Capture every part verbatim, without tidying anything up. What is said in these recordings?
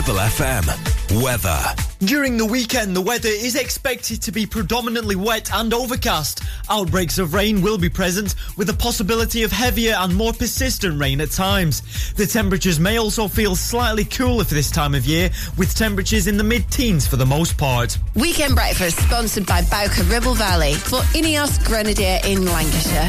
Ribble F M. Weather. During the weekend, the weather is expected to be predominantly wet and overcast. Outbreaks of rain will be present, with a possibility of heavier and more persistent rain at times. The temperatures may also feel slightly cooler for this time of year, with temperatures in the mid-teens for the most part. Weekend Breakfast, sponsored by Bowker Ribble Valley for Ineos Grenadier in Lancashire.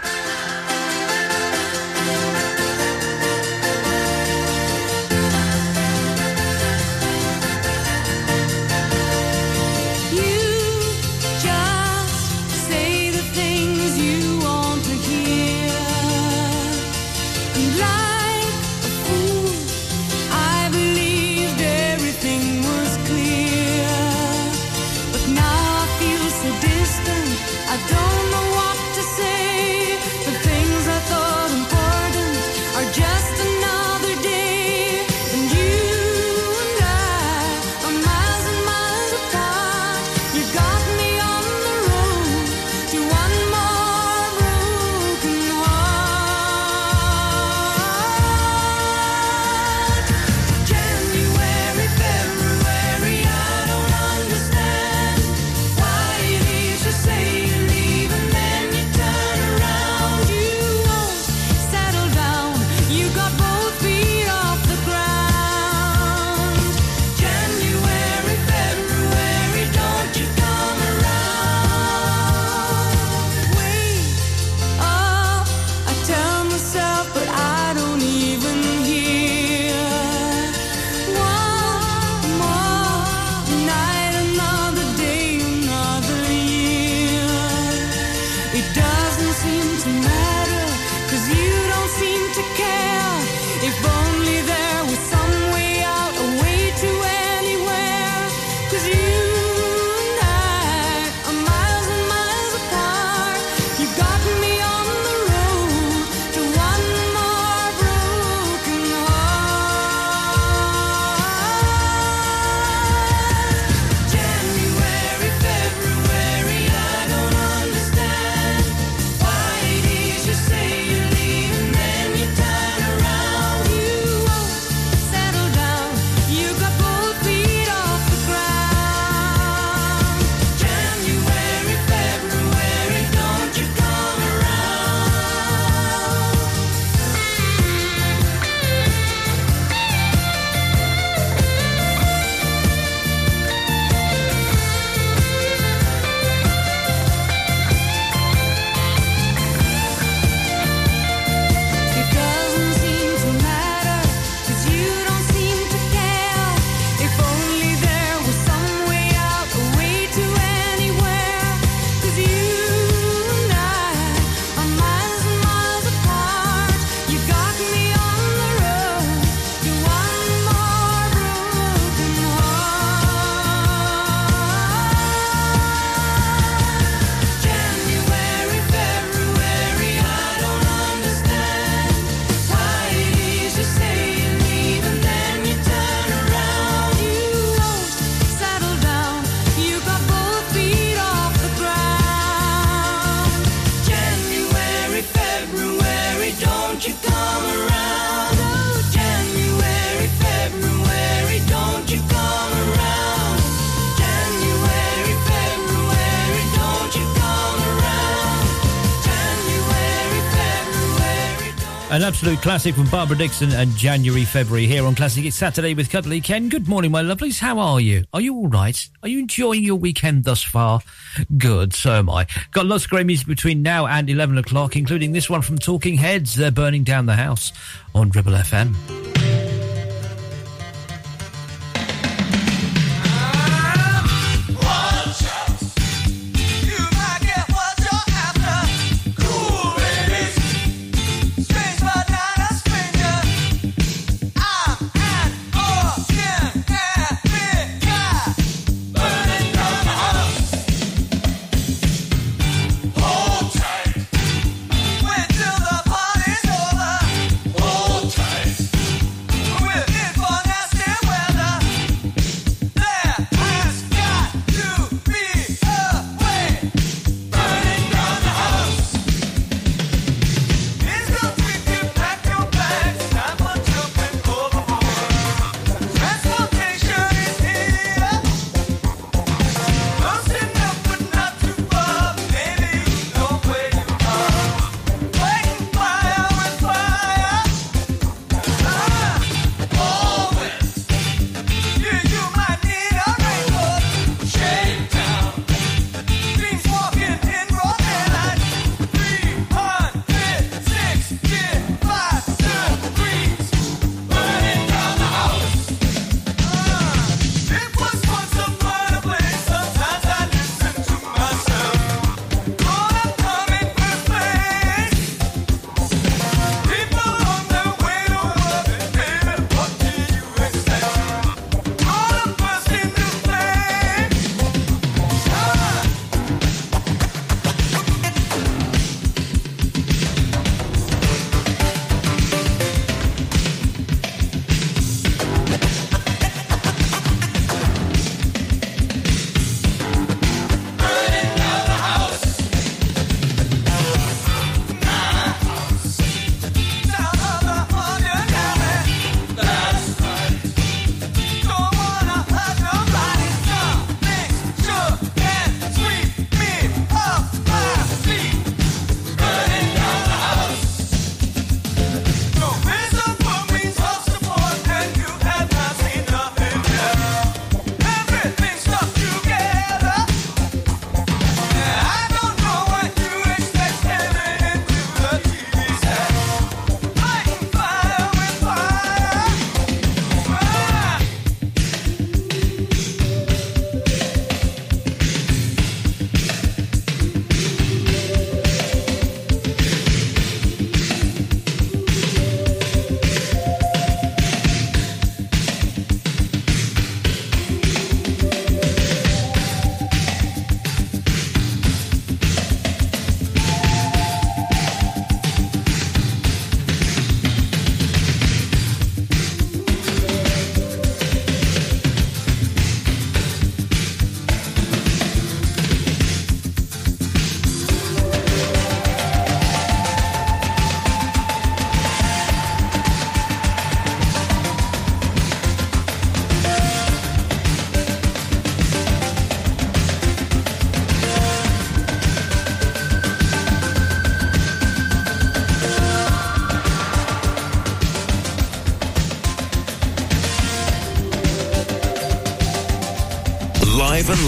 I don't know what to say. An absolute classic from Barbara Dixon and January, February here on Classic. It's Saturday with Cuddly Ken. Good morning, my lovelies. How are you? Are you all right? Are you enjoying your weekend thus far? Good, so am I. Got lots of great music between now and eleven o'clock, including this one from Talking Heads. They're burning down the house on Ribble F M. And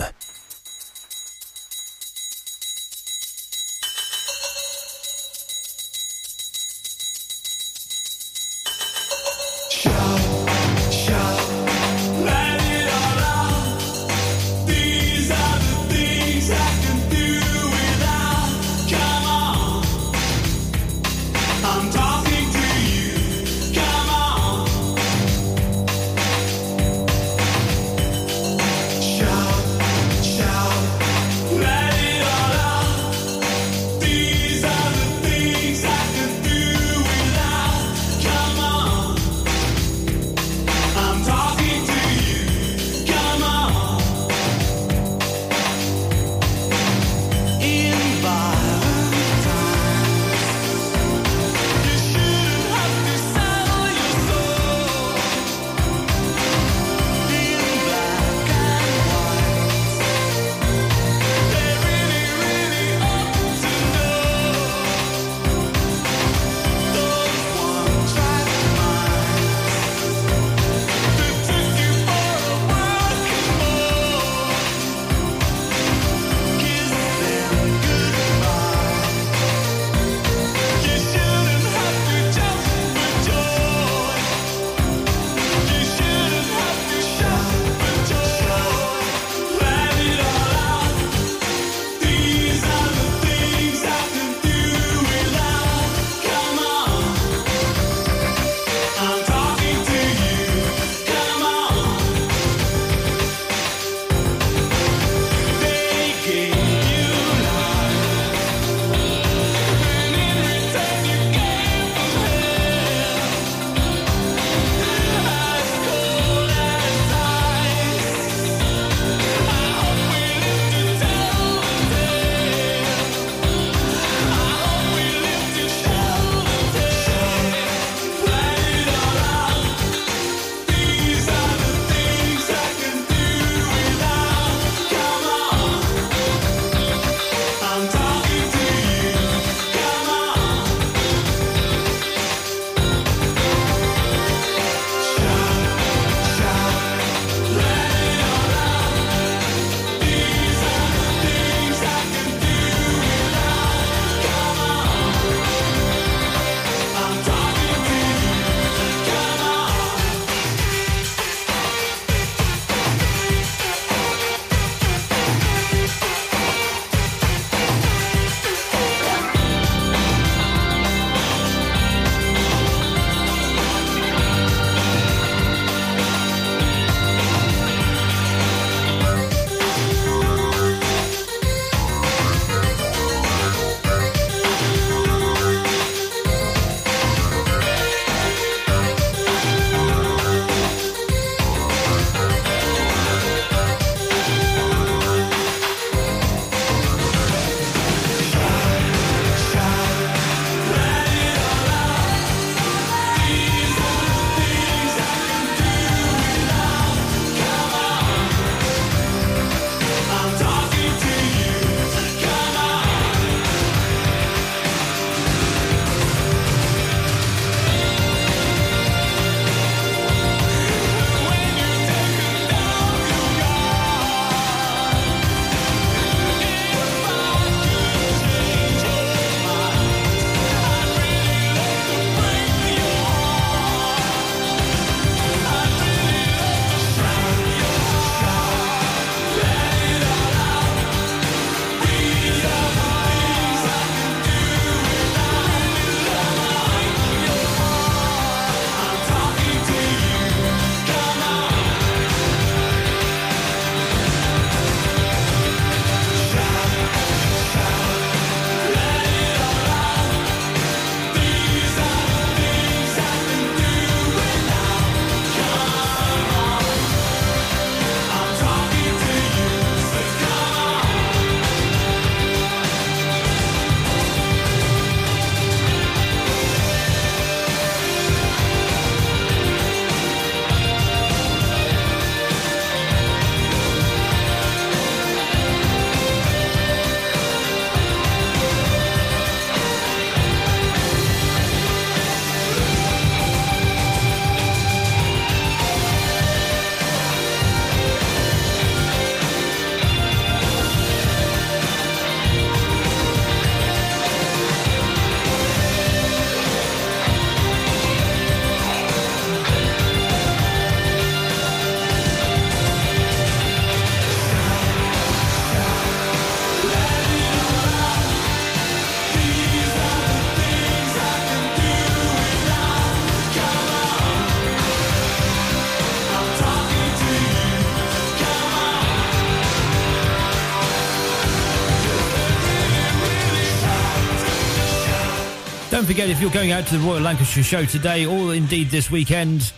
Don't forget, if you're going out to the Royal Lancashire Show today, or indeed this weekend,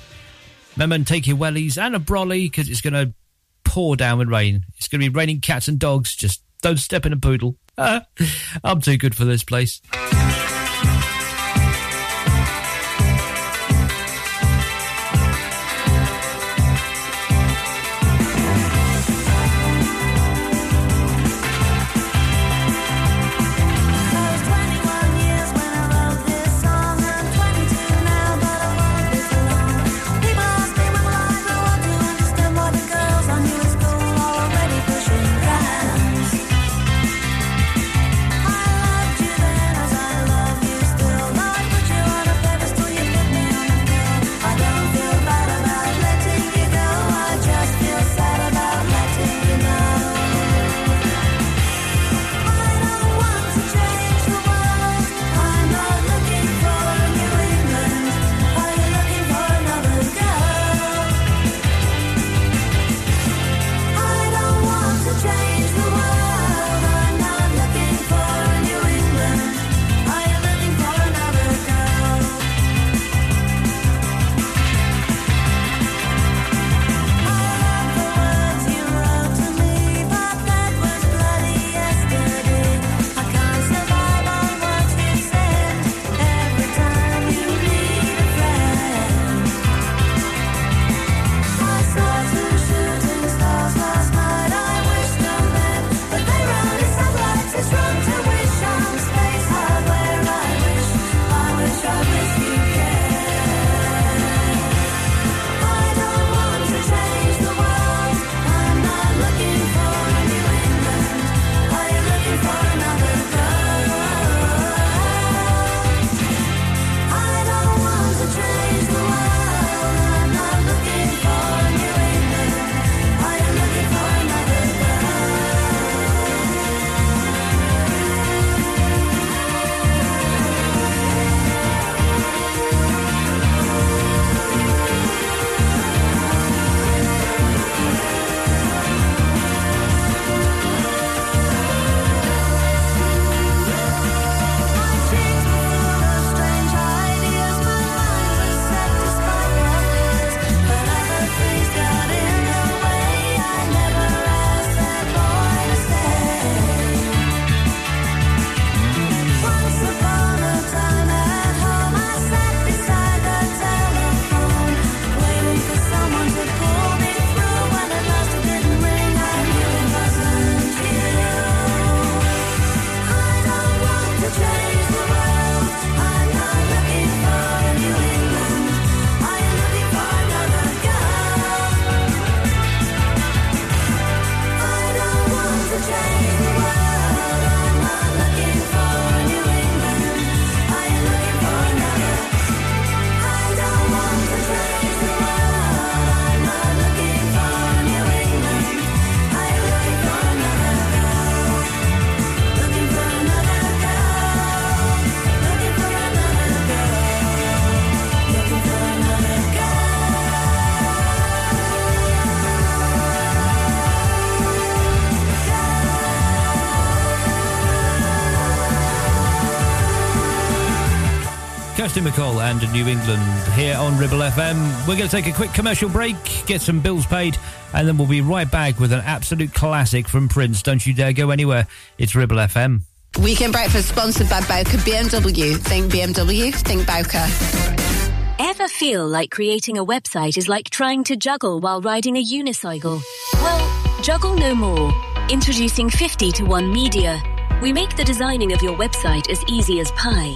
remember and take your wellies and a brolly, because it's going to pour down with rain. It's going to be raining cats and dogs. Just don't step in a poodle. I'm too good for this place. McCall and New England here on Ribble F M. We're going to take a quick commercial break, get some bills paid, and then we'll be right back with an absolute classic from Prince. Don't you dare go anywhere. It's Ribble F M. Weekend Breakfast sponsored by Bowker B M W. Think B M W, think Bowker. Ever feel like creating a website is like trying to juggle while riding a unicycle? Well, juggle no more. Introducing fifty to one Media. We make the designing of your website as easy as pie.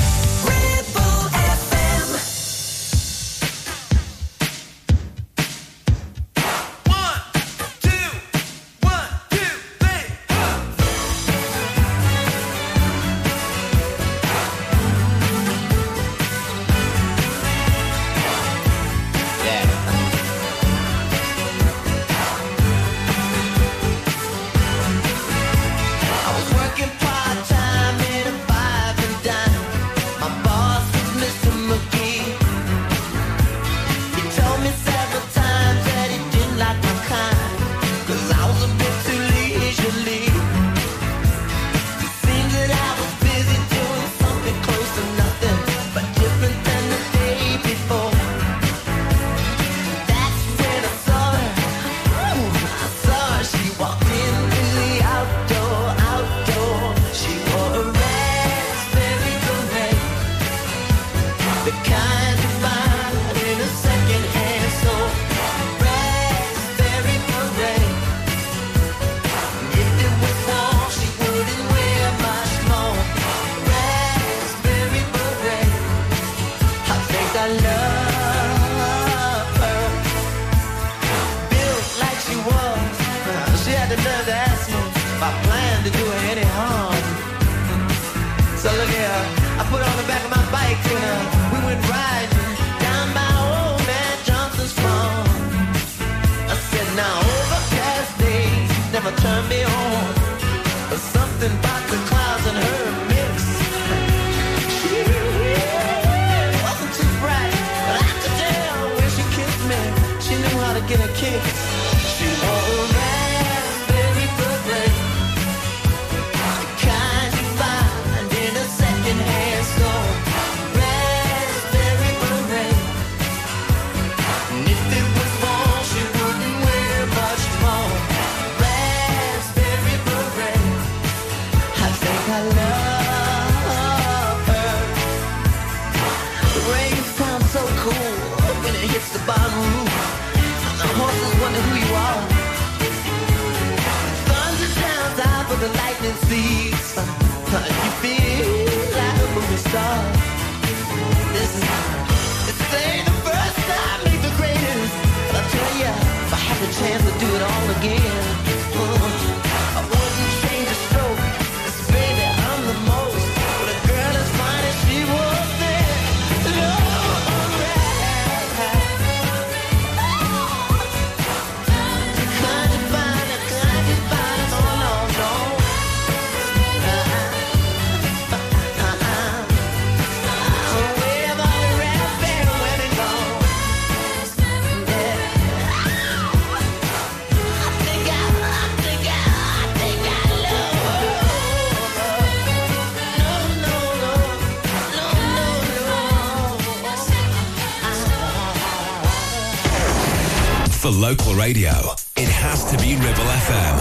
Local radio, it has to be Ribble F M.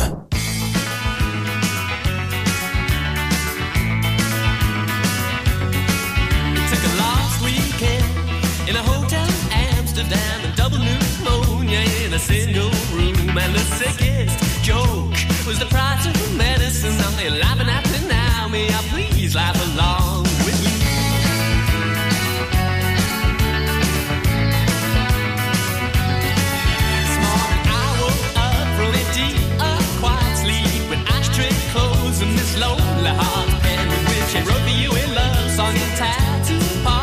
Took a last weekend in a hotel in Amsterdam, a double pneumonia in a single room, and the sickest joke was the price of a man. squeeze life along with you. This morning I woke up from a deep, quiet sleep with ashtray clothes and this lonely heart and which I wrote for you a love song and tattoo part.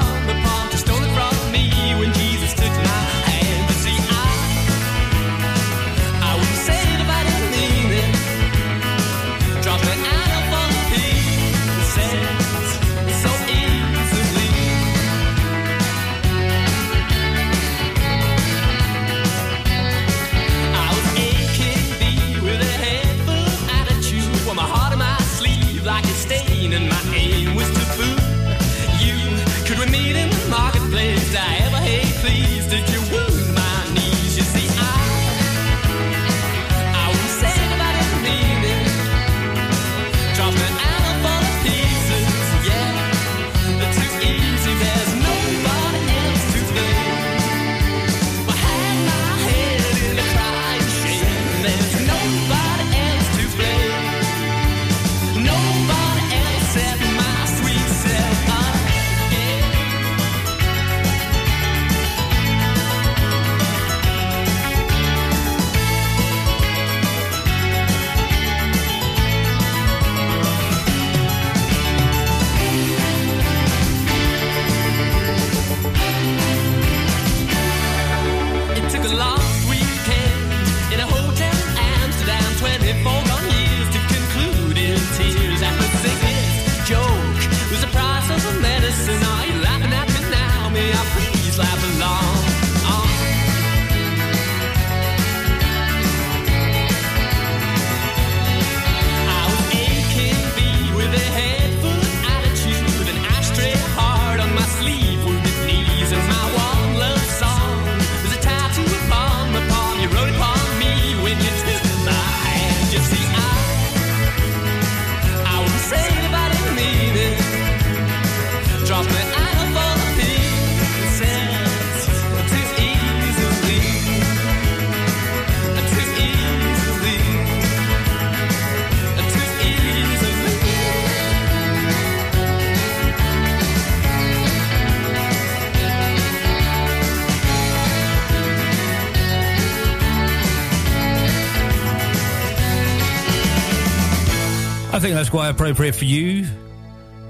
I think that's quite appropriate for you,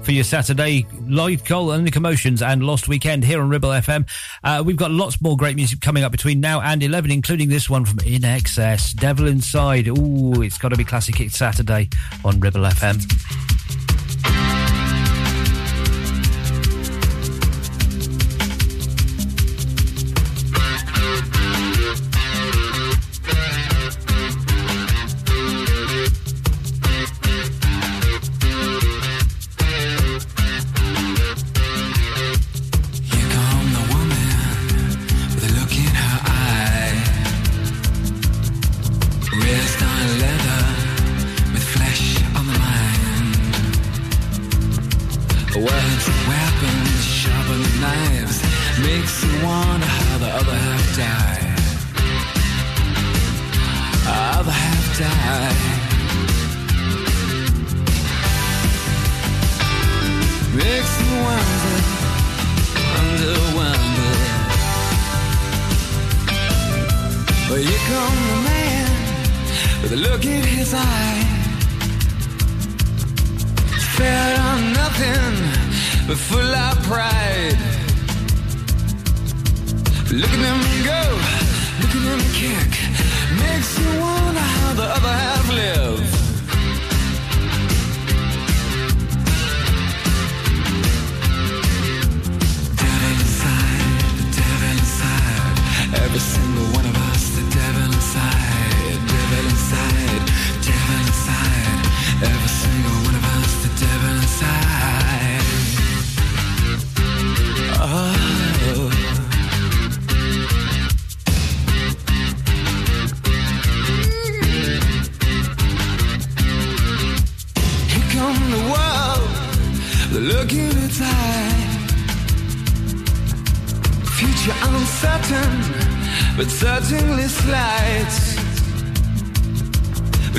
for your Saturday live call and the commotions and Lost Weekend here on Ribble F M. Uh, we've got lots more great music coming up between now and eleven, including this one from I N X S, Devil Inside. Ooh, it's got to be Classic Hit Saturday on Ribble F M.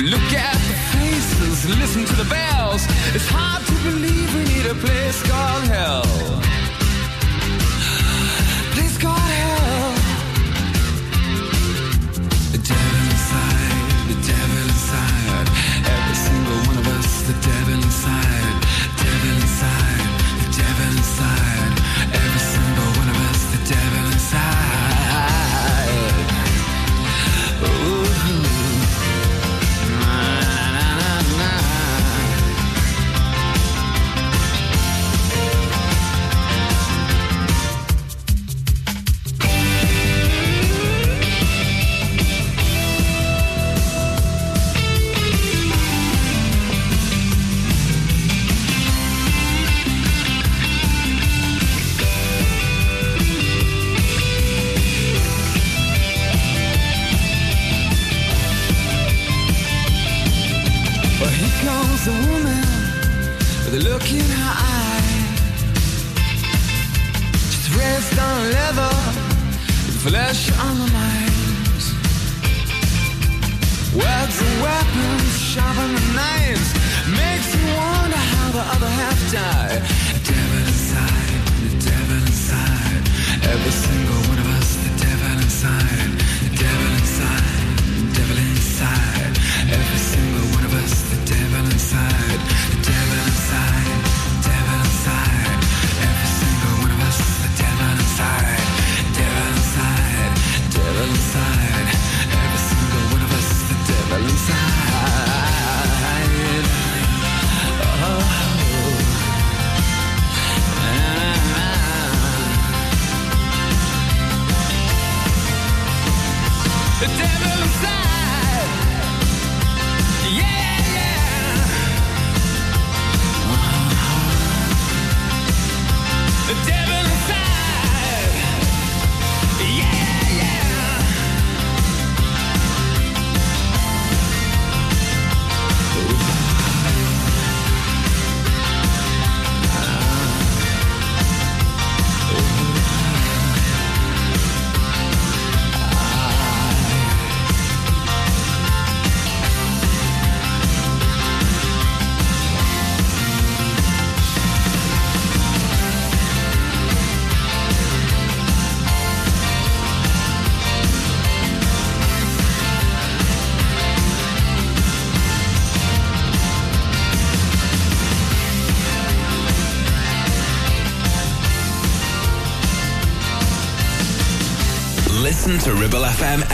Look at the faces, listen to the bells. It's hard to believe in you. a place called hell. Place called hell. The devil inside, the devil inside. Every single one of us, the devil inside. Devil inside, the devil inside. Every single one of us, the devil inside. Ooh. To Ribble F M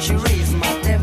She raised my dead.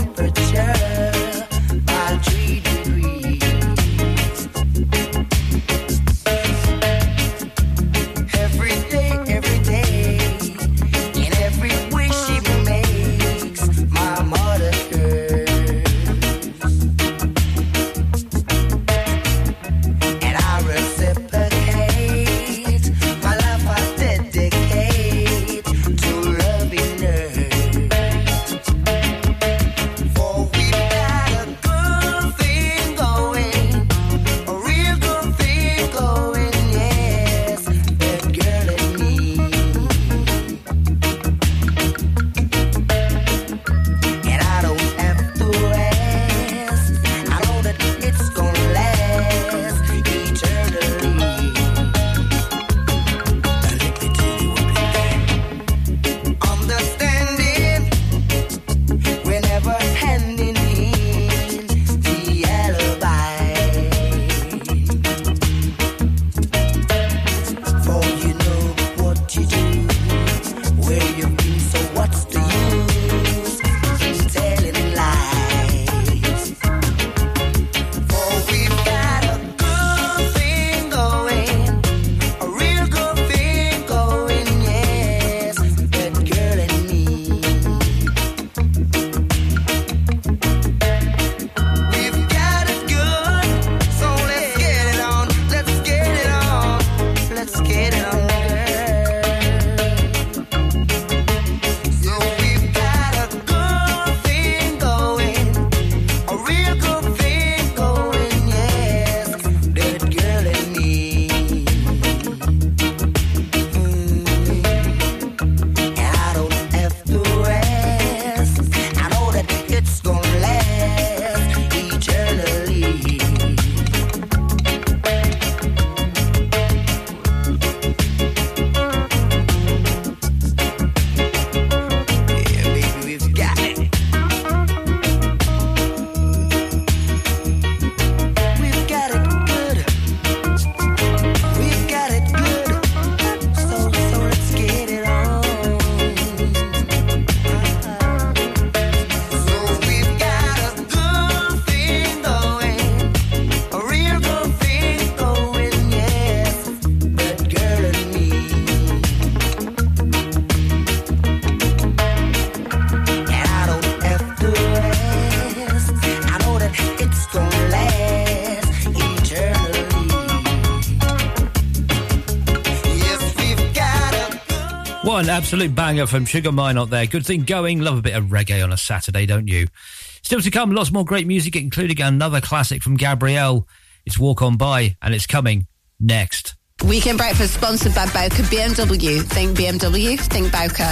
An absolute banger from Sugar Minott there. Good Thing Going. Love a bit of reggae on a Saturday, don't you? Still to come, lots more great music, including another classic from Gabrielle. It's Walk On By, and it's coming next. Weekend Breakfast sponsored by Bowker B M W. Think B M W, think Bowker.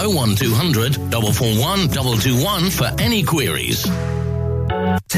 oh one two hundred, four four one, two two one for any queries.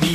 Need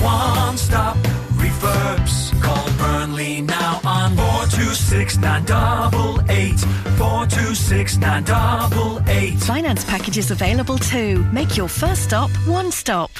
One Stop Refurbs. Call Burnley now on four two six nine eight eight. four two six nine eight eight. Finance packages available too. Make your first stop One Stop.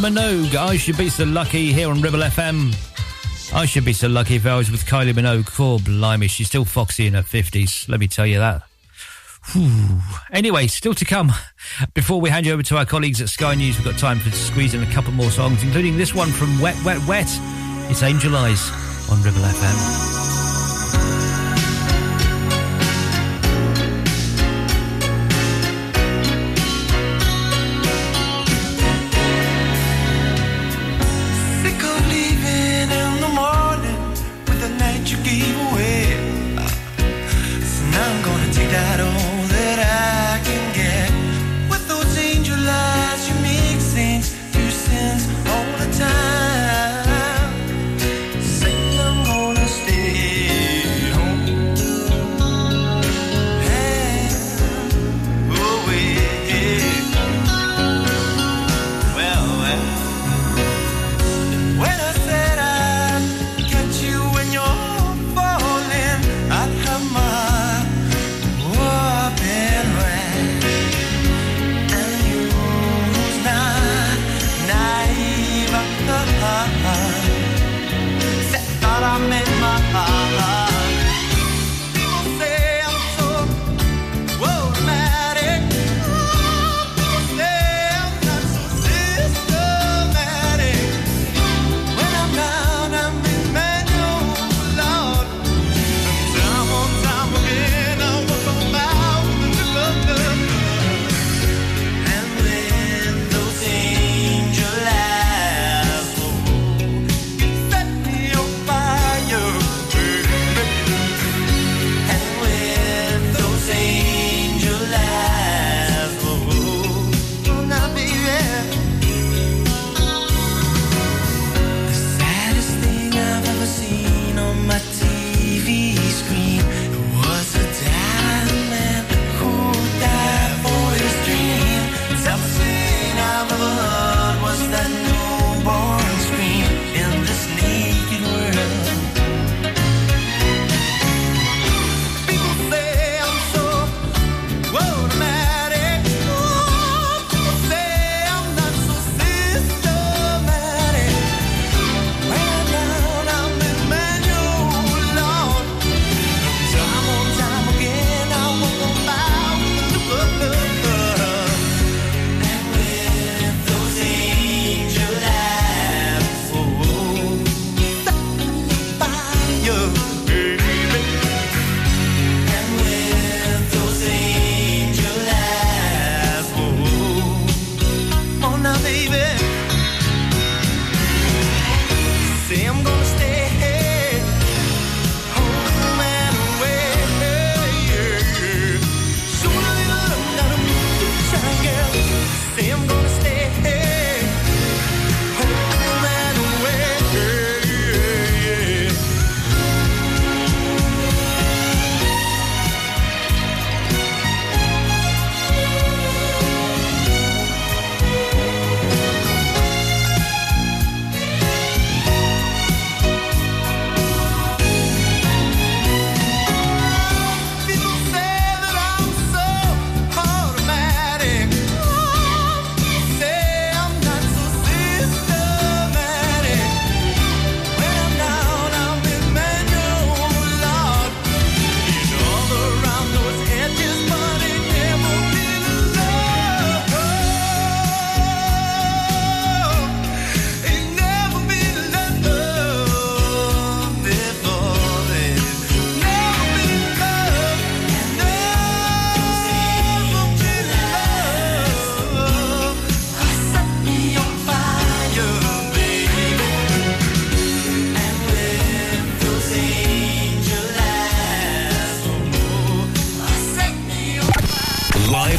Minogue, I should be so lucky, here on Ribble F M. I should be so lucky if I was with Kylie Minogue. Oh, blimey, she's still foxy in her fifties, let me tell you that. Whew. Anyway, still to come. Before we hand you over to our colleagues at Sky News, we've got time to squeeze in a couple more songs, including this one from Wet Wet Wet. It's Angel Eyes on Ribble F M. Stay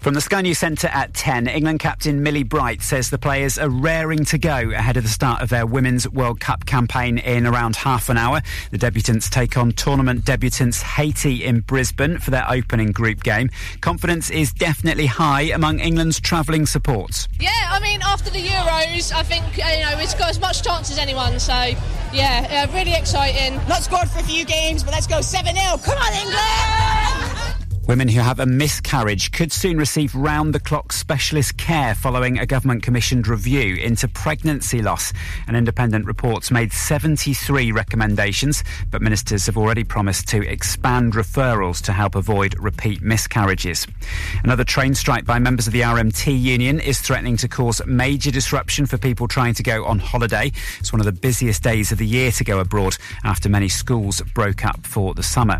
From the Sky News Centre at ten, England captain Millie Bright says the players are raring to go ahead of the start of their Women's World Cup campaign in around half an hour. The debutants take on tournament debutants Haiti in Brisbane for their opening group game. Confidence is definitely high among England's travelling support. Yeah, I mean, after the Euros, I think, you know, it's got as much chance as anyone, so, yeah, yeah really exciting. Not scored for a few games, but let's go seven nil. Come on, England! Women who have a miscarriage could soon receive round-the-clock specialist care following a government-commissioned review into pregnancy loss. An independent report's made seventy-three recommendations, but ministers have already promised to expand referrals to help avoid repeat miscarriages. Another train strike by members of the R M T union is threatening to cause major disruption for people trying to go on holiday. It's one of the busiest days of the year to go abroad after many schools broke up for the summer.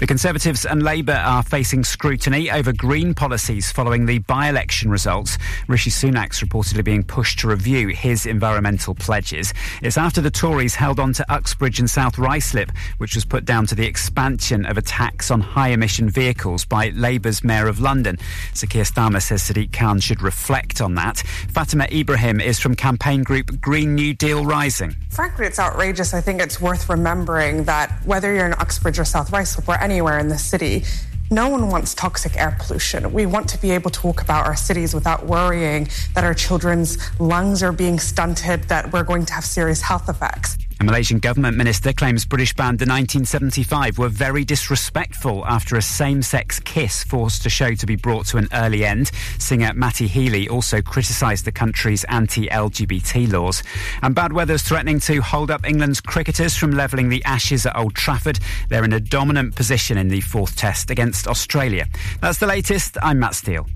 The Conservatives and Labour are facing Facing scrutiny over green policies following the by-election results. Rishi Sunak's reportedly being pushed to review his environmental pledges. It's after the Tories held on to Uxbridge and South Ruislip, which was put down to the expansion of a tax on high-emission vehicles by Labour's Mayor of London. Sir Keir Starmer says Sadiq Khan should reflect on that. Fatima Ibrahim is from campaign group Green New Deal Rising. Frankly, it's outrageous. I think it's worth remembering that whether you're in Uxbridge or South Ruislip or anywhere in the city, no one wants toxic air pollution. We want to be able to walk about our cities without worrying that our children's lungs are being stunted, that we're going to have serious health effects. A Malaysian government minister claims British band The nineteen seventy-five were very disrespectful after a same-sex kiss forced a show to be brought to an early end. Singer Matty Healy also criticised the country's anti-L G B T laws. And bad weather's threatening to hold up England's cricketers from levelling the Ashes at Old Trafford. They're in a dominant position in the fourth test against Australia. That's the latest. I'm Matt Steele.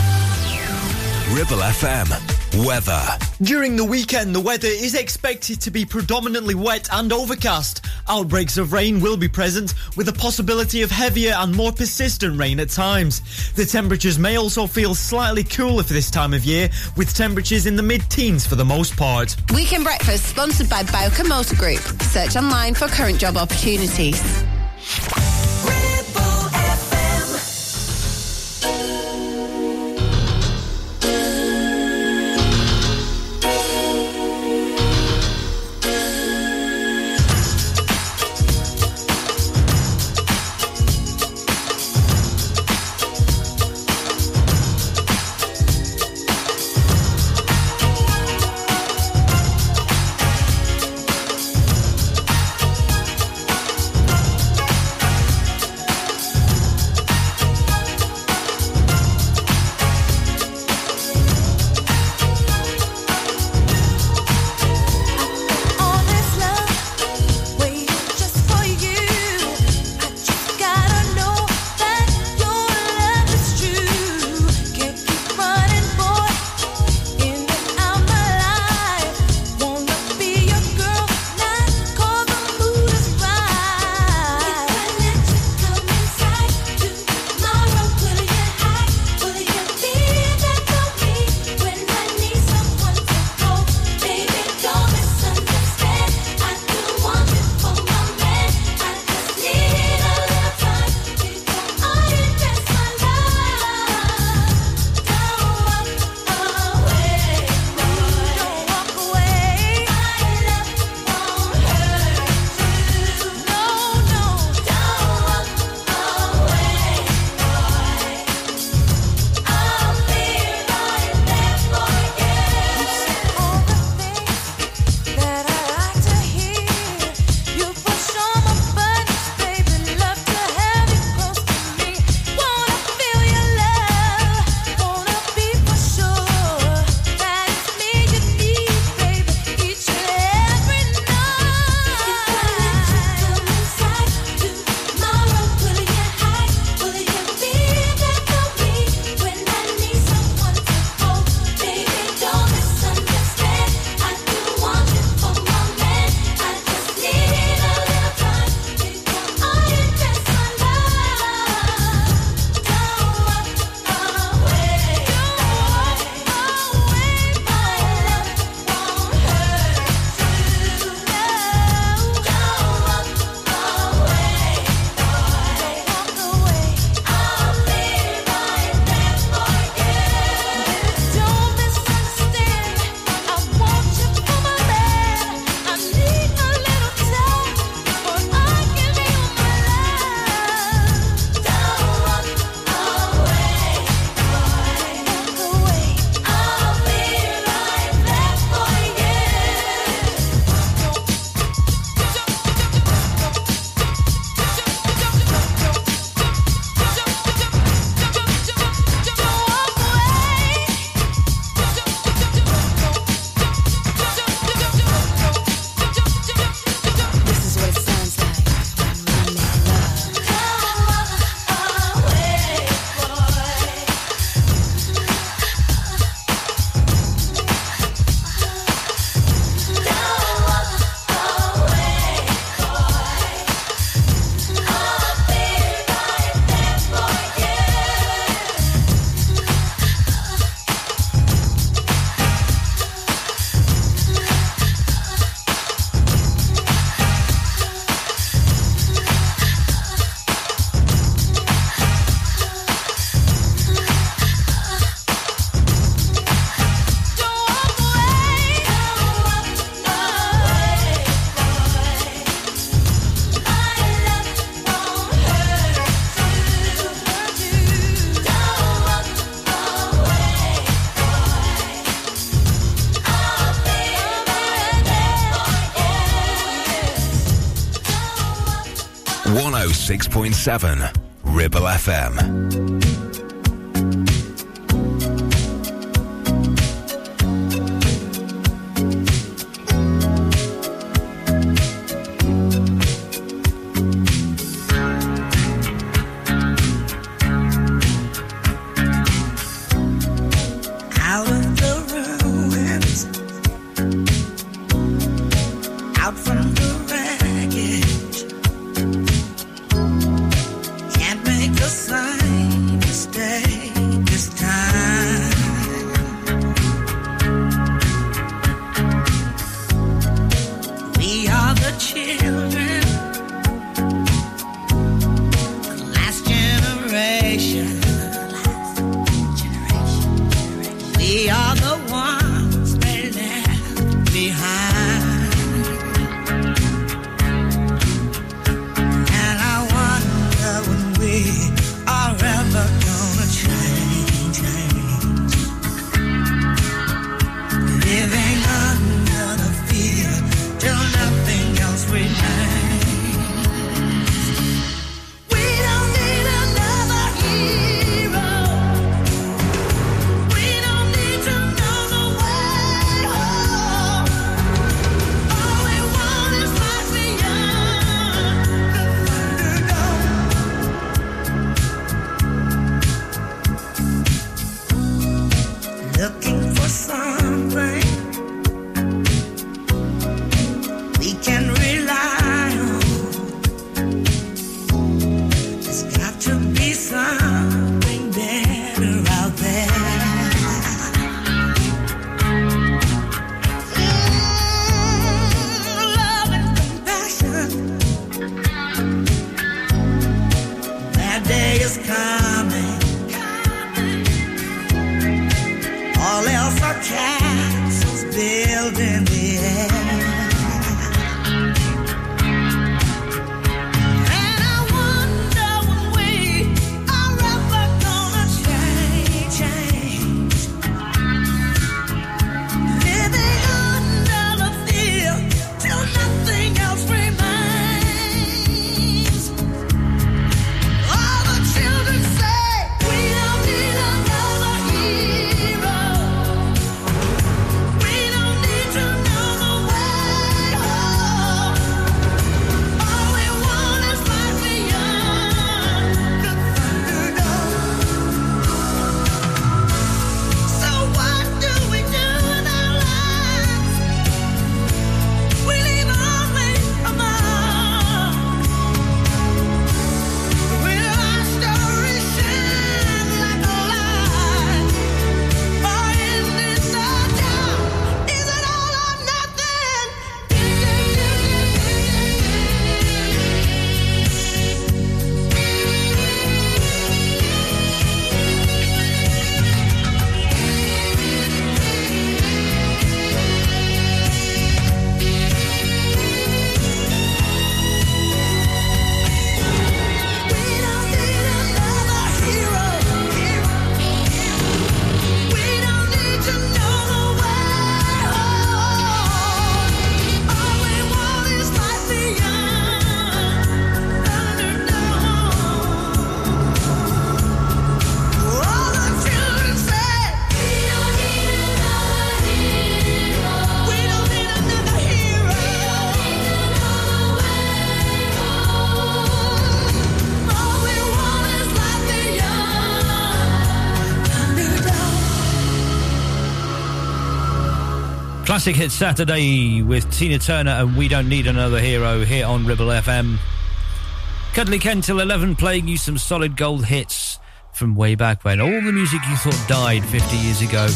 Ribble F M. Weather. During the weekend, the weather is expected to be predominantly wet and overcast. Outbreaks of rain will be present, with the possibility of heavier and more persistent rain at times. The temperatures may also feel slightly cooler for this time of year, with temperatures in the mid-teens for the most part. Weekend Breakfast, sponsored by Bioca Motor Group. Search online for current job opportunities. one oh six point seven Ribble F M. Classic Hit Saturday with Tina Turner and We Don't Need Another Hero here on Ribble F M. Cuddly Ken till eleven playing you some solid gold hits from way back when. All the music you thought died fifty years ago,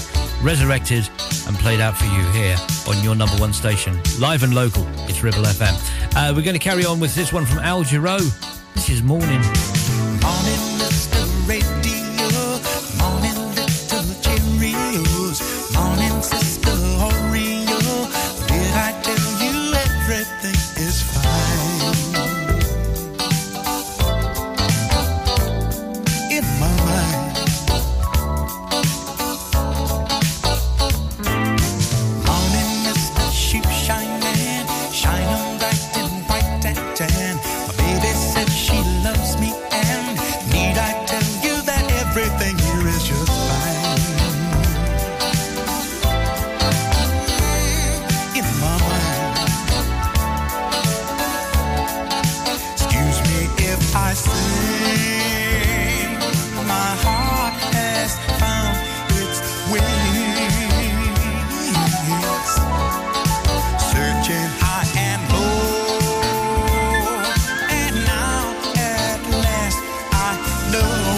resurrected and played out for you here on your number one station. Live and local, it's Ribble F M. Uh, we're going to carry on with this one from Al Jarreau. This is Morning. Morning, Mister Radio. Morning, Little Cheerios. Morning, Sister Oreo. She everything here is just fine. In my mind. Excuse me if I say my heart has found its wings. Searching high and low, and now at last I know.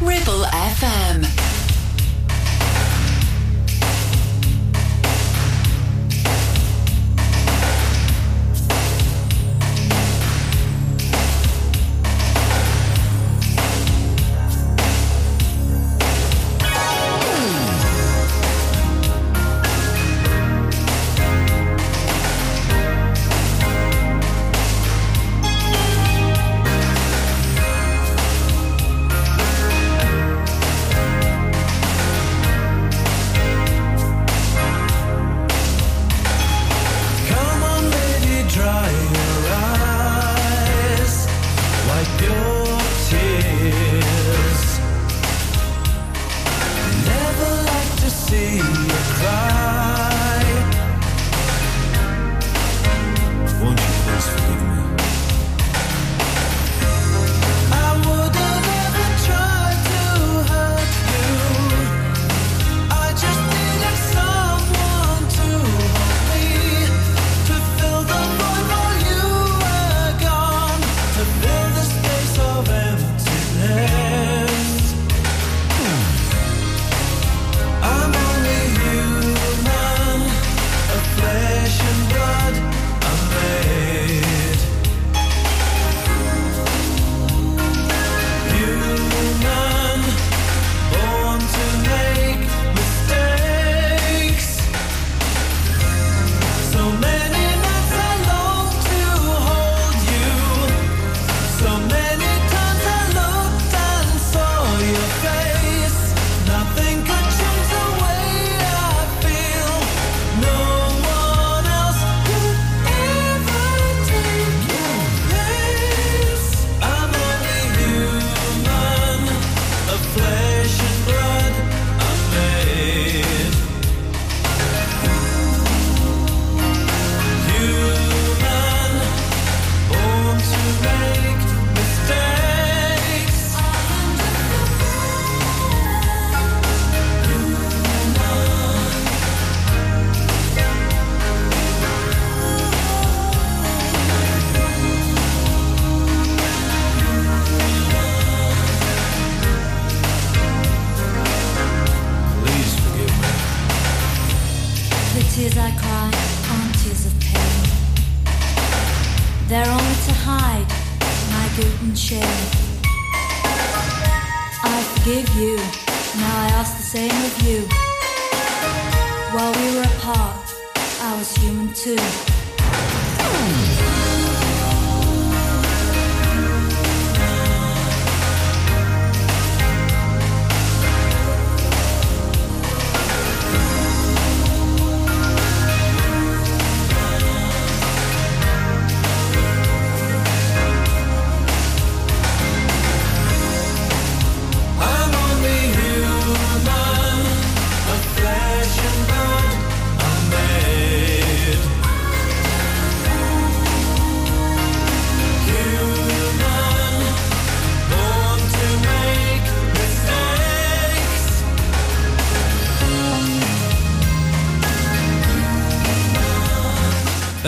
Ribble F M. tears I cry aren't tears of pain. They're only to hide my guilt and shame. I forgive you, now I ask the same of you. While we were apart, I was human too.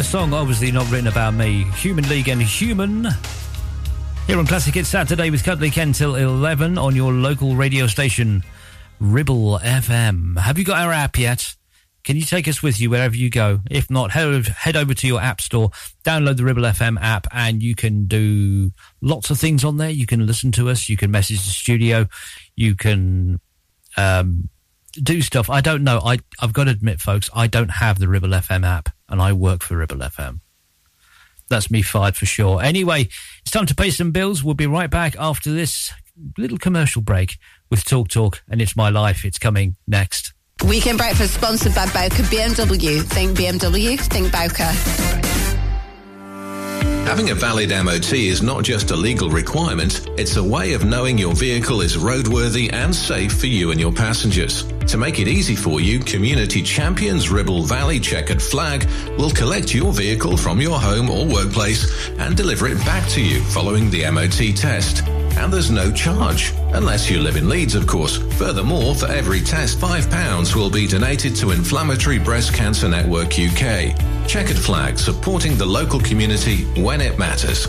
Song obviously not written about me. Human League and Human here on Classic Hits Saturday with Cuddly Ken till eleven on your local radio station Ribble F M. Have you got our app yet? Can you take us with you wherever you go? If not, head, head over to your app store, download the Ribble F M app, and you can do lots of things on there. You can listen to us, you can message the studio, you can um do stuff. I don't know. I, I've got to admit, folks, I don't have the Ribble F M app, and I work for Ribble F M. That's me fired for sure. Anyway, it's time to pay some bills. We'll be right back after this little commercial break with Talk Talk, and It's My Life. It's coming next. Weekend Breakfast sponsored by Bowker B M W. Think B M W, think Bowker. Having a valid M O T is not just a legal requirement, it's a way of knowing your vehicle is roadworthy and safe for you and your passengers. To make it easy for you, Community Champions Ribble Valley Checkered Flag will collect your vehicle from your home or workplace and deliver it back to you following the M O T test. And there's no charge, unless you live in Leeds, of course. Furthermore, for every test, five pounds will be donated to Inflammatory Breast Cancer Network U K. Checkered Flag, supporting the local community when it matters.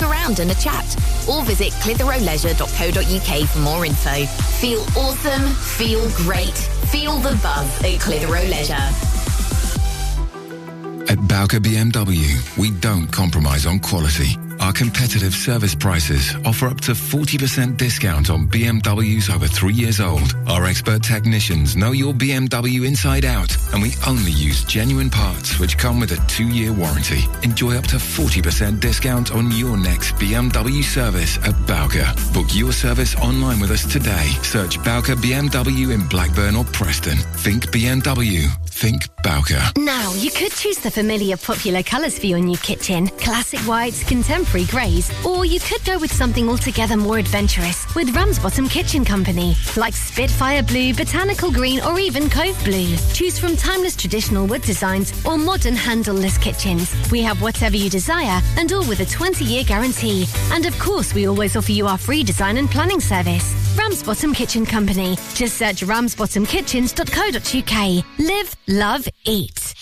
around Around and a chat, or visit clitheroe leisure dot co dot uk for more info. Feel awesome, feel great, feel the buzz at Clitheroe Leisure. At Bowker B M W, we don't compromise on quality. Our competitive service prices offer up to forty percent discount on B M Ws over three years old. Our expert technicians know your B M W inside out, and we only use genuine parts which come with a two-year warranty. Enjoy up to forty percent discount on your next B M W service at Bowker. Book your service online with us today. Search Bowker B M W in Blackburn or Preston. Think B M W. Think Bowker. Now, you could choose the familiar popular colours for your new kitchen. Classic whites, contemporary greys, or you could go with something altogether more adventurous with Ramsbottom Kitchen Company, like Spitfire Blue, Botanical Green or even Cove Blue. Choose from timeless traditional wood designs or modern handleless kitchens. We have whatever you desire, and all with a twenty-year guarantee. And of course, we always offer you our free design and planning service. Ramsbottom Kitchen Company. Just search ramsbottom kitchens dot co dot uk. Live, love, eat.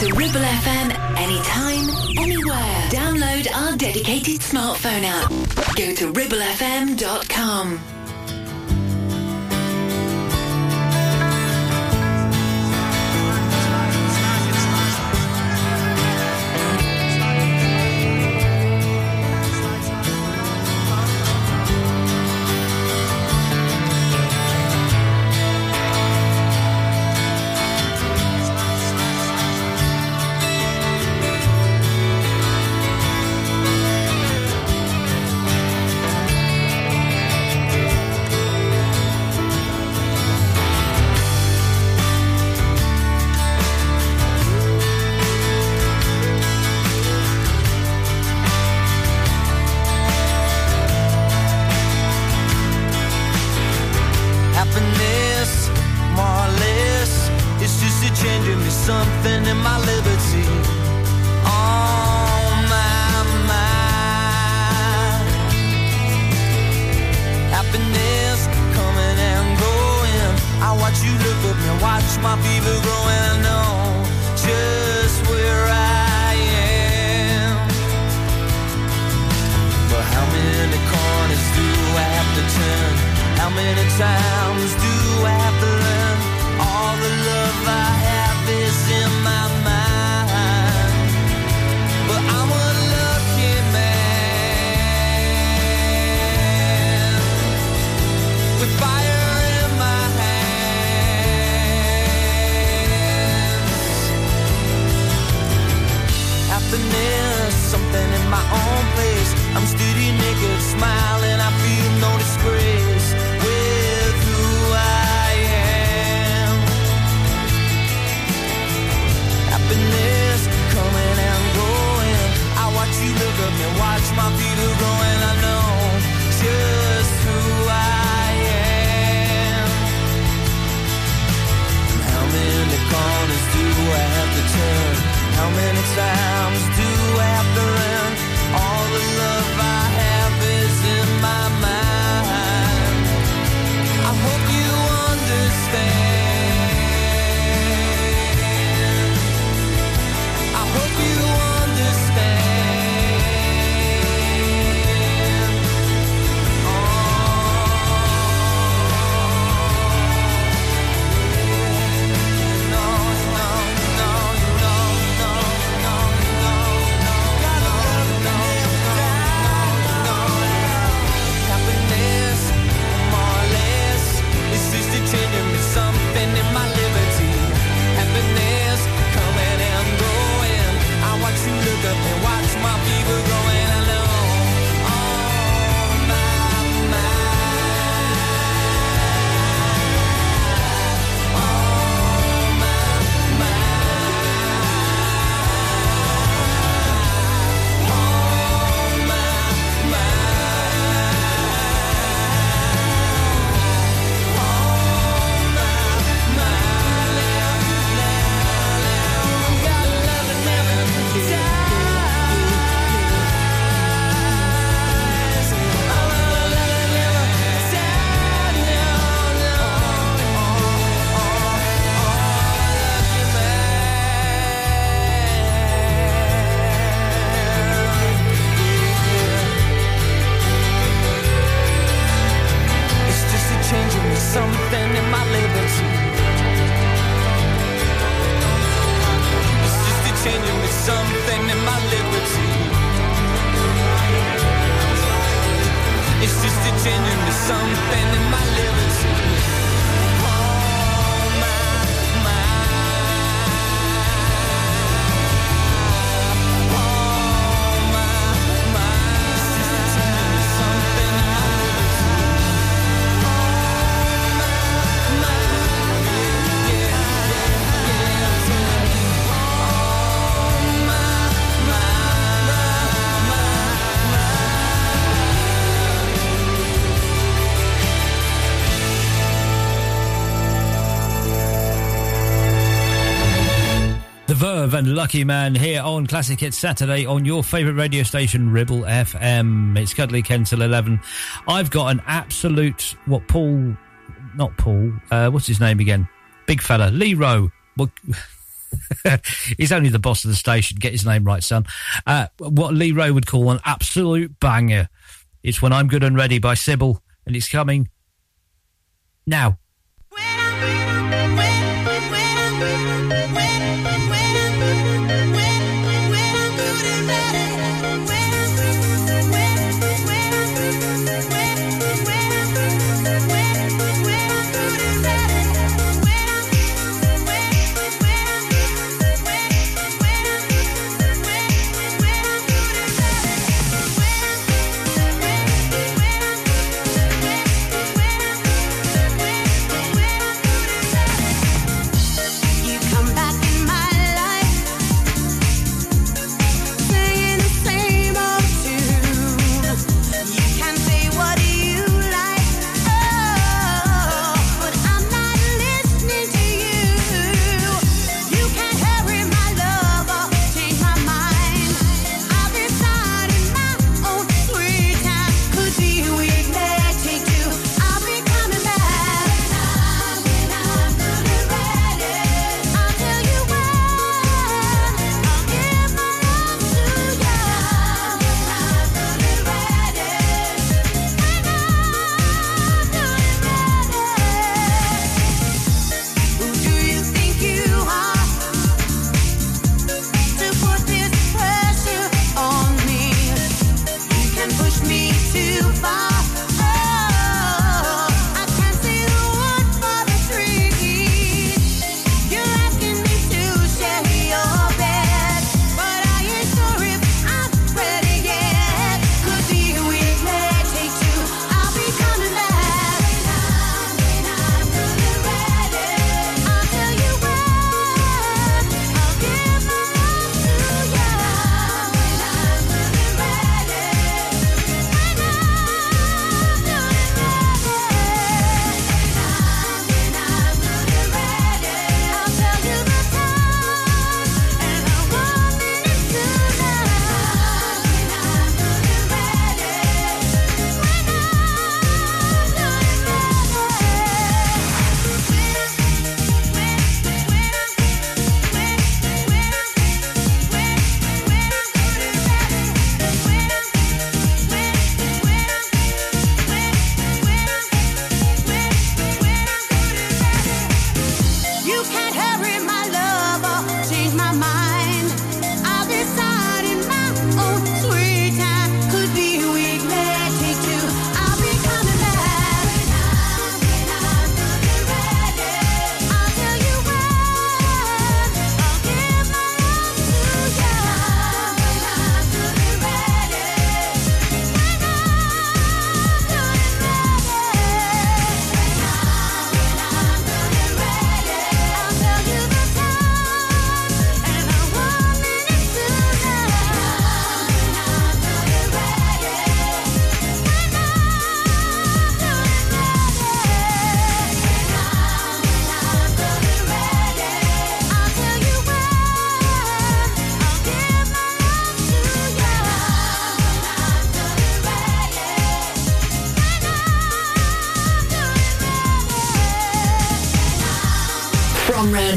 to Ribble F M anytime, anywhere. Download our dedicated smartphone app. Go to ribble f m dot com. And Lucky Man here on Classic Hits Saturday on your favourite radio station, Ribble F M. It's Cuddly Ken till eleven. I've got an absolute, what, Paul, not Paul, uh, what's his name again? Big fella, Lee Rowe. Well, He's only the boss of the station. Get his name right, son. Uh, what Lee Rowe would call an absolute banger. It's When I'm Good and Ready by Sybil, and it's coming now.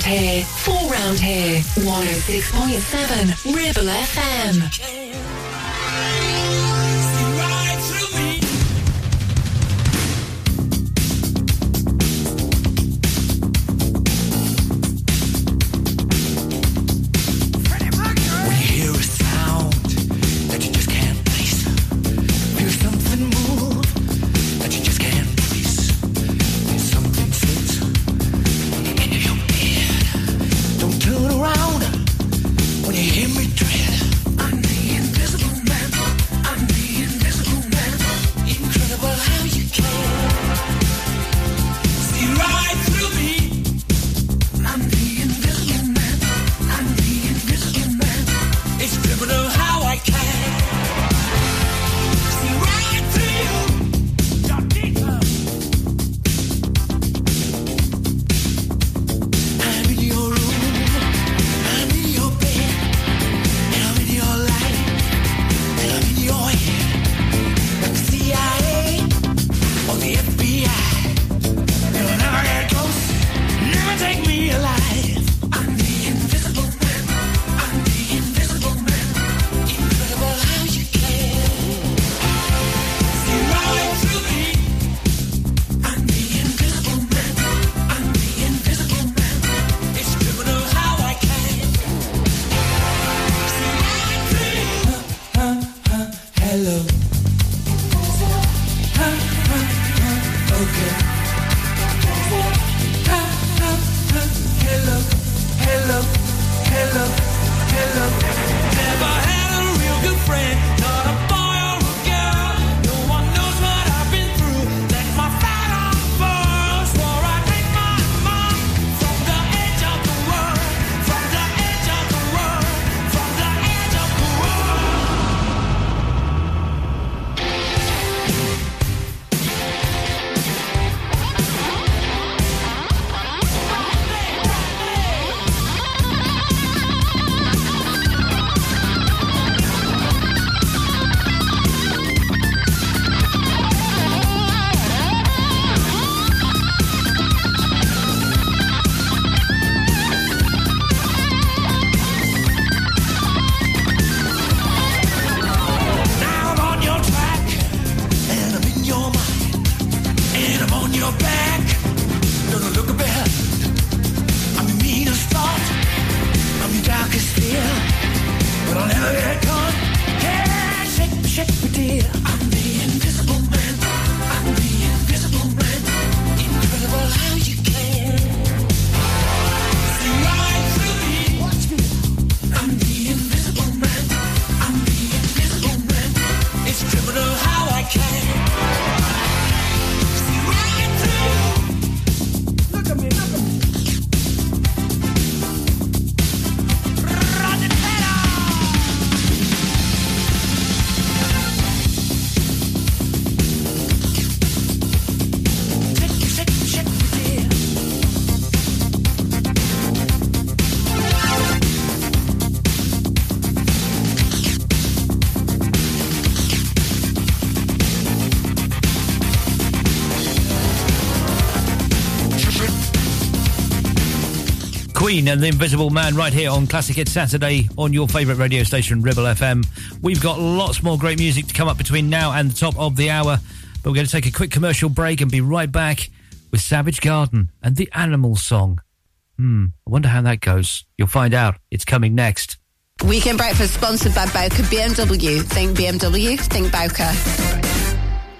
Here, four round here, one oh six point seven Ribble F M. Turn around when you hear me dread. I'm the end. And the Invisible Man right here on Classic Hits Saturday on your favourite radio station, Ribble F M. We've got lots more great music to come up between now and the top of the hour, but we're going to take a quick commercial break and be right back with Savage Garden and the Animal Song. Hmm, I wonder how that goes. You'll find out. It's coming next. Weekend Breakfast sponsored by Bowker B M W. Think B M W, think Bowker.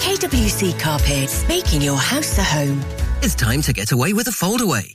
K W C Carpets, making your house a home. It's time to get away with a foldaway.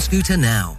scooter now.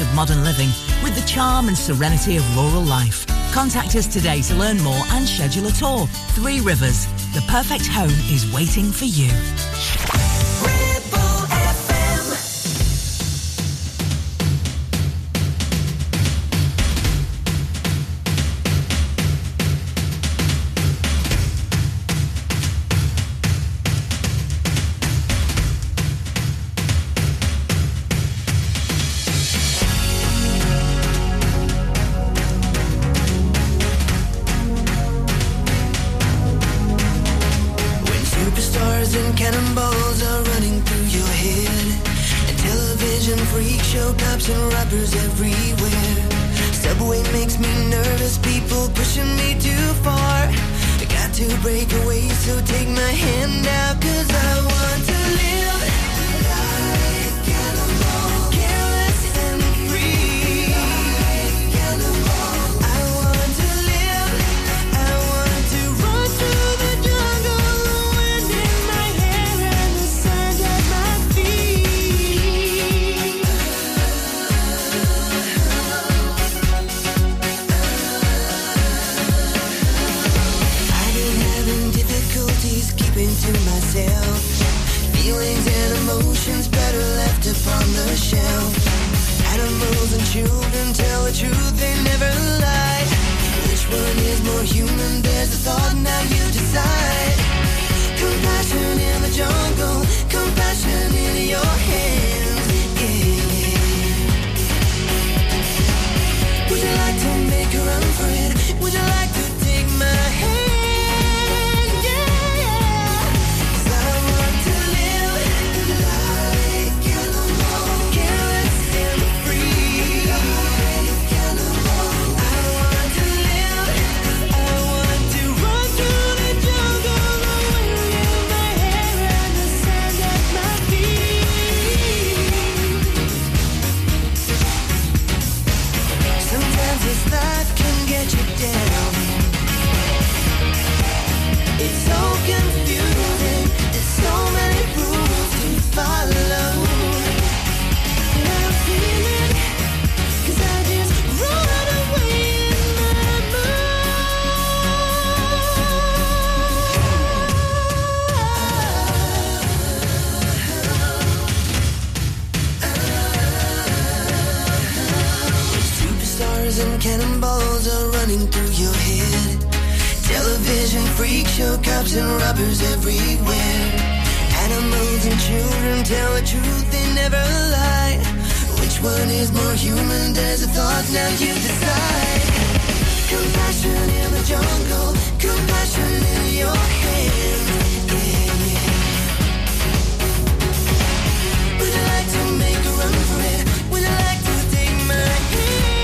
of modern living with the charm and serenity of rural life. Contact us today to learn more and schedule a tour. Three Rivers, the perfect home is waiting for you. Break away, so take my hand out, 'cause I want to live. children tell the truth, they never lie. Which one is more human? There's a thought, now you decide. Compassion in the jungle, compassion in your hands, yeah. Would you like to make a run for it? Would you like to take my hand? Cannonballs are running through your head. Television freak show, cops and robbers everywhere. Animals and children tell the truth, they never lie. Which one is more human? There's a thought, now you decide. Compassion in the jungle, compassion in your hands, yeah, yeah. Would you like to make a run for it? Would you like to take my hand?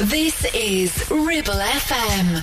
This is Ribble F M.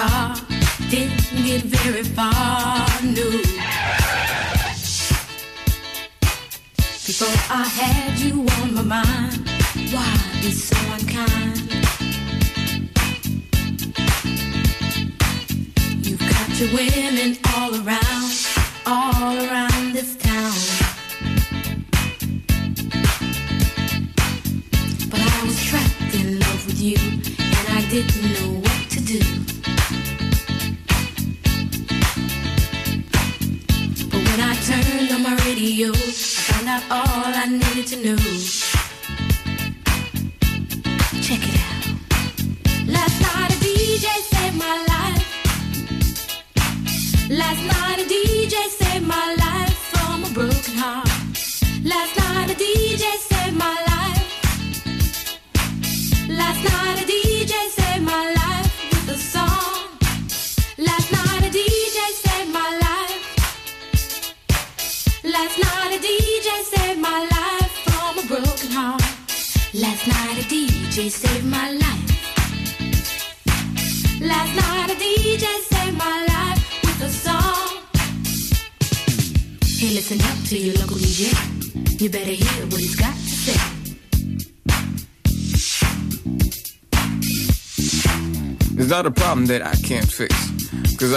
car, didn't get very far, no. Before I had you on my mind, why be so unkind? You got your women all around, all around this town. But I was trapped in love with you, and I didn't know what to do. But when I turned on my radio, not all I needed to know. Check it out. Last night a D J saved my life. Last night a D J saved my life from a broken heart. Last night a D J saved my life. Last night a D J saved my life with a song. Last night a D J saved my life. Last night a D J saved my life from a broken heart. Last night a D J saved my life. Last night a D J saved my life with a song. Hey, listen up to your local D J. You better hear what he's got to say. There's not a problem that I can't fix, 'cause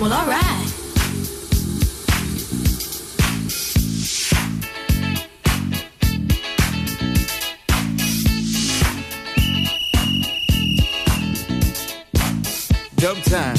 Well, all right. Dub time.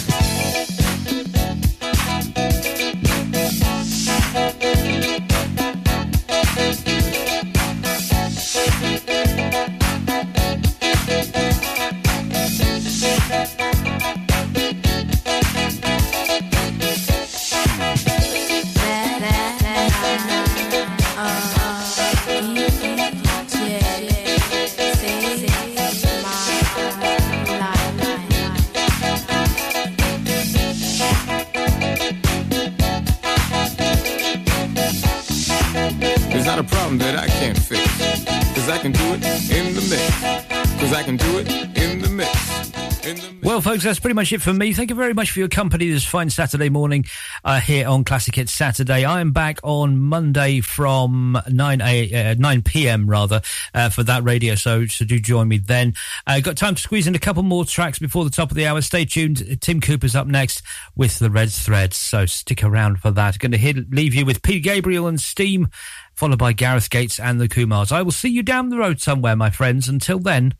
That's pretty much it for me. Thank you very much for your company this fine Saturday morning uh, here on Classic Hits Saturday. I am back on Monday from nine p m rather uh, for that radio, so, so do join me then. Uh, got time to squeeze in a couple more tracks before the top of the hour. Stay tuned. Tim Cooper's up next with the Red Threads, so stick around for that. Going to leave you with P. Gabriel and Steam, followed by Gareth Gates and the Kumars. I will see you down the road somewhere, my friends. Until then,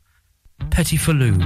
Petit Falou.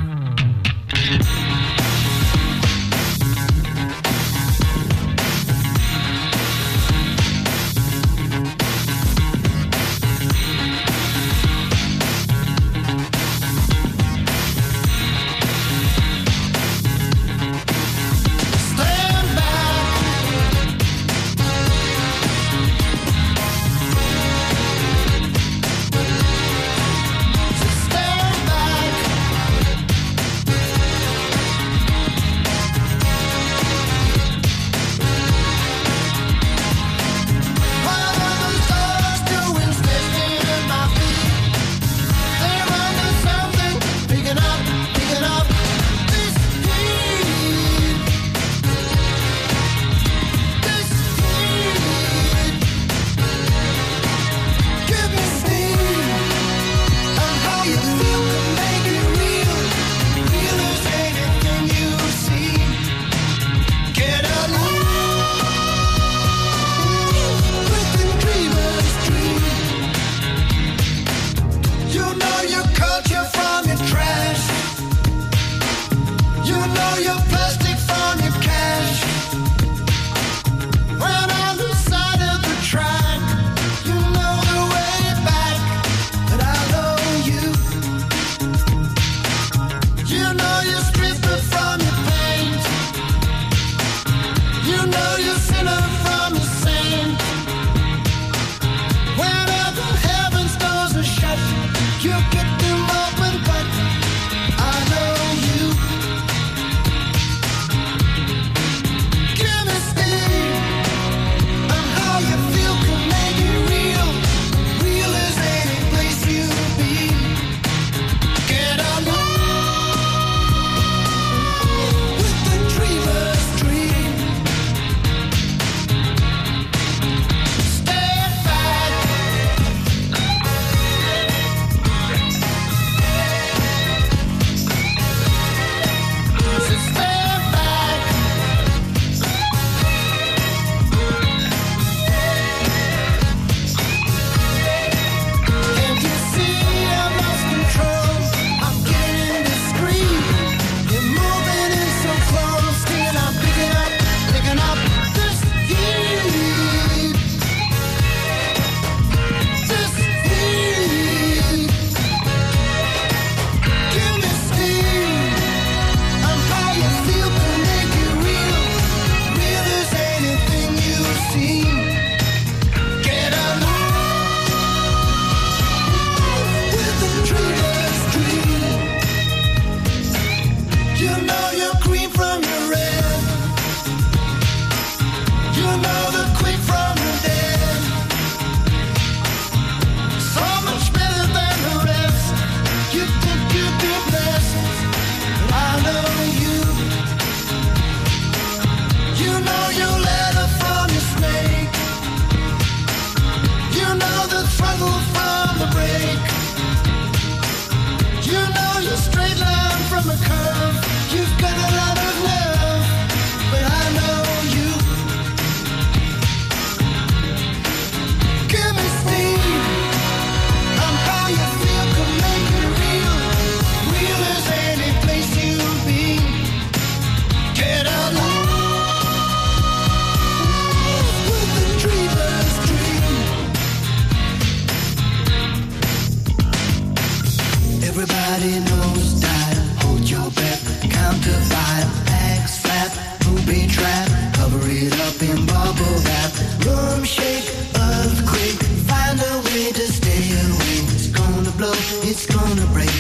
bubble wrap, room shake, earthquake, find a way to stay awake. It's gonna blow, it's gonna break,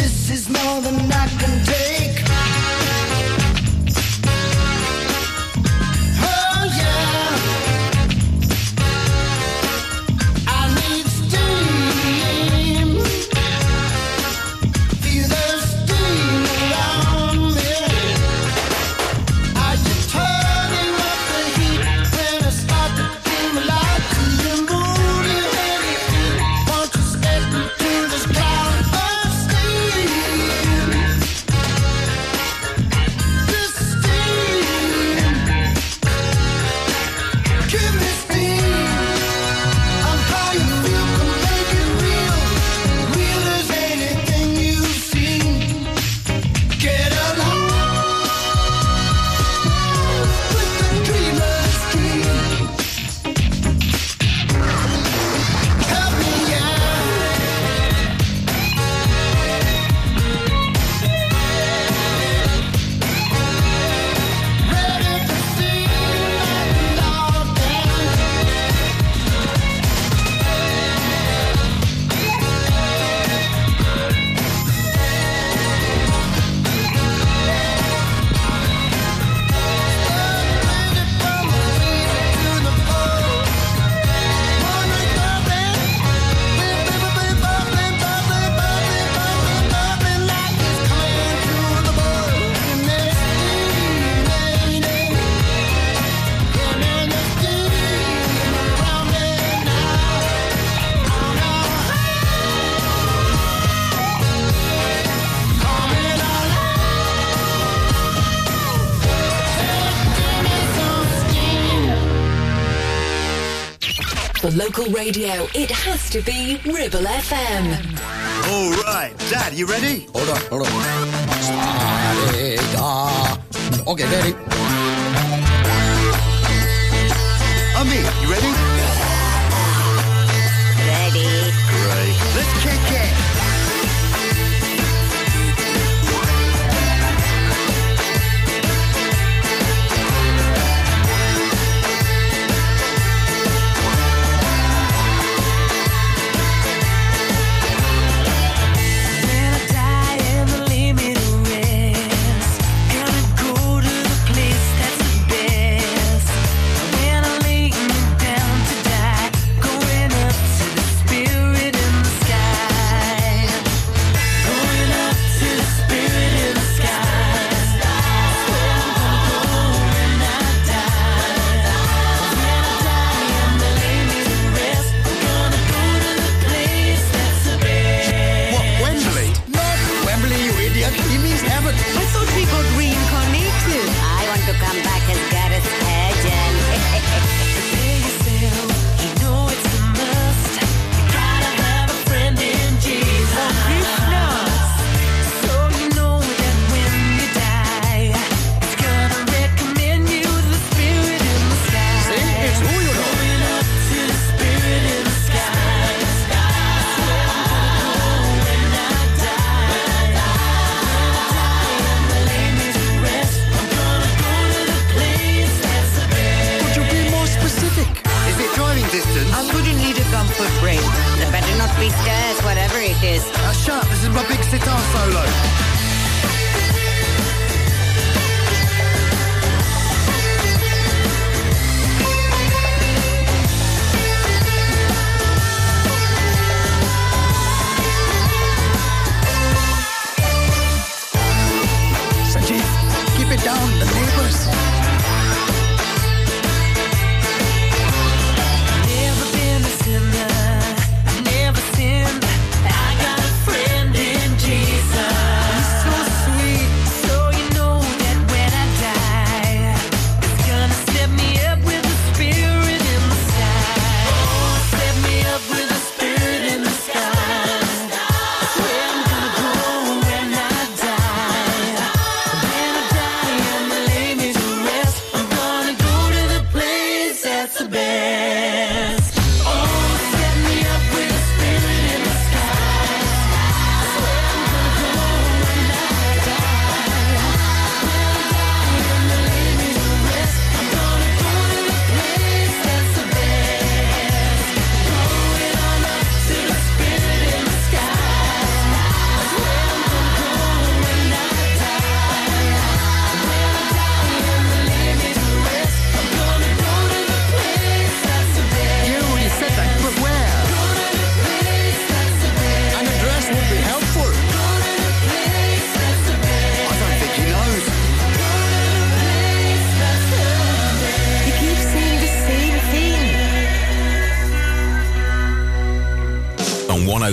this is more than I can take. Local radio, it has to be Ribble F M. All right, Dad, you ready? Hold on, hold on. Okay, ready. Ami, you ready? Ready. Great. Let's kick it. one oh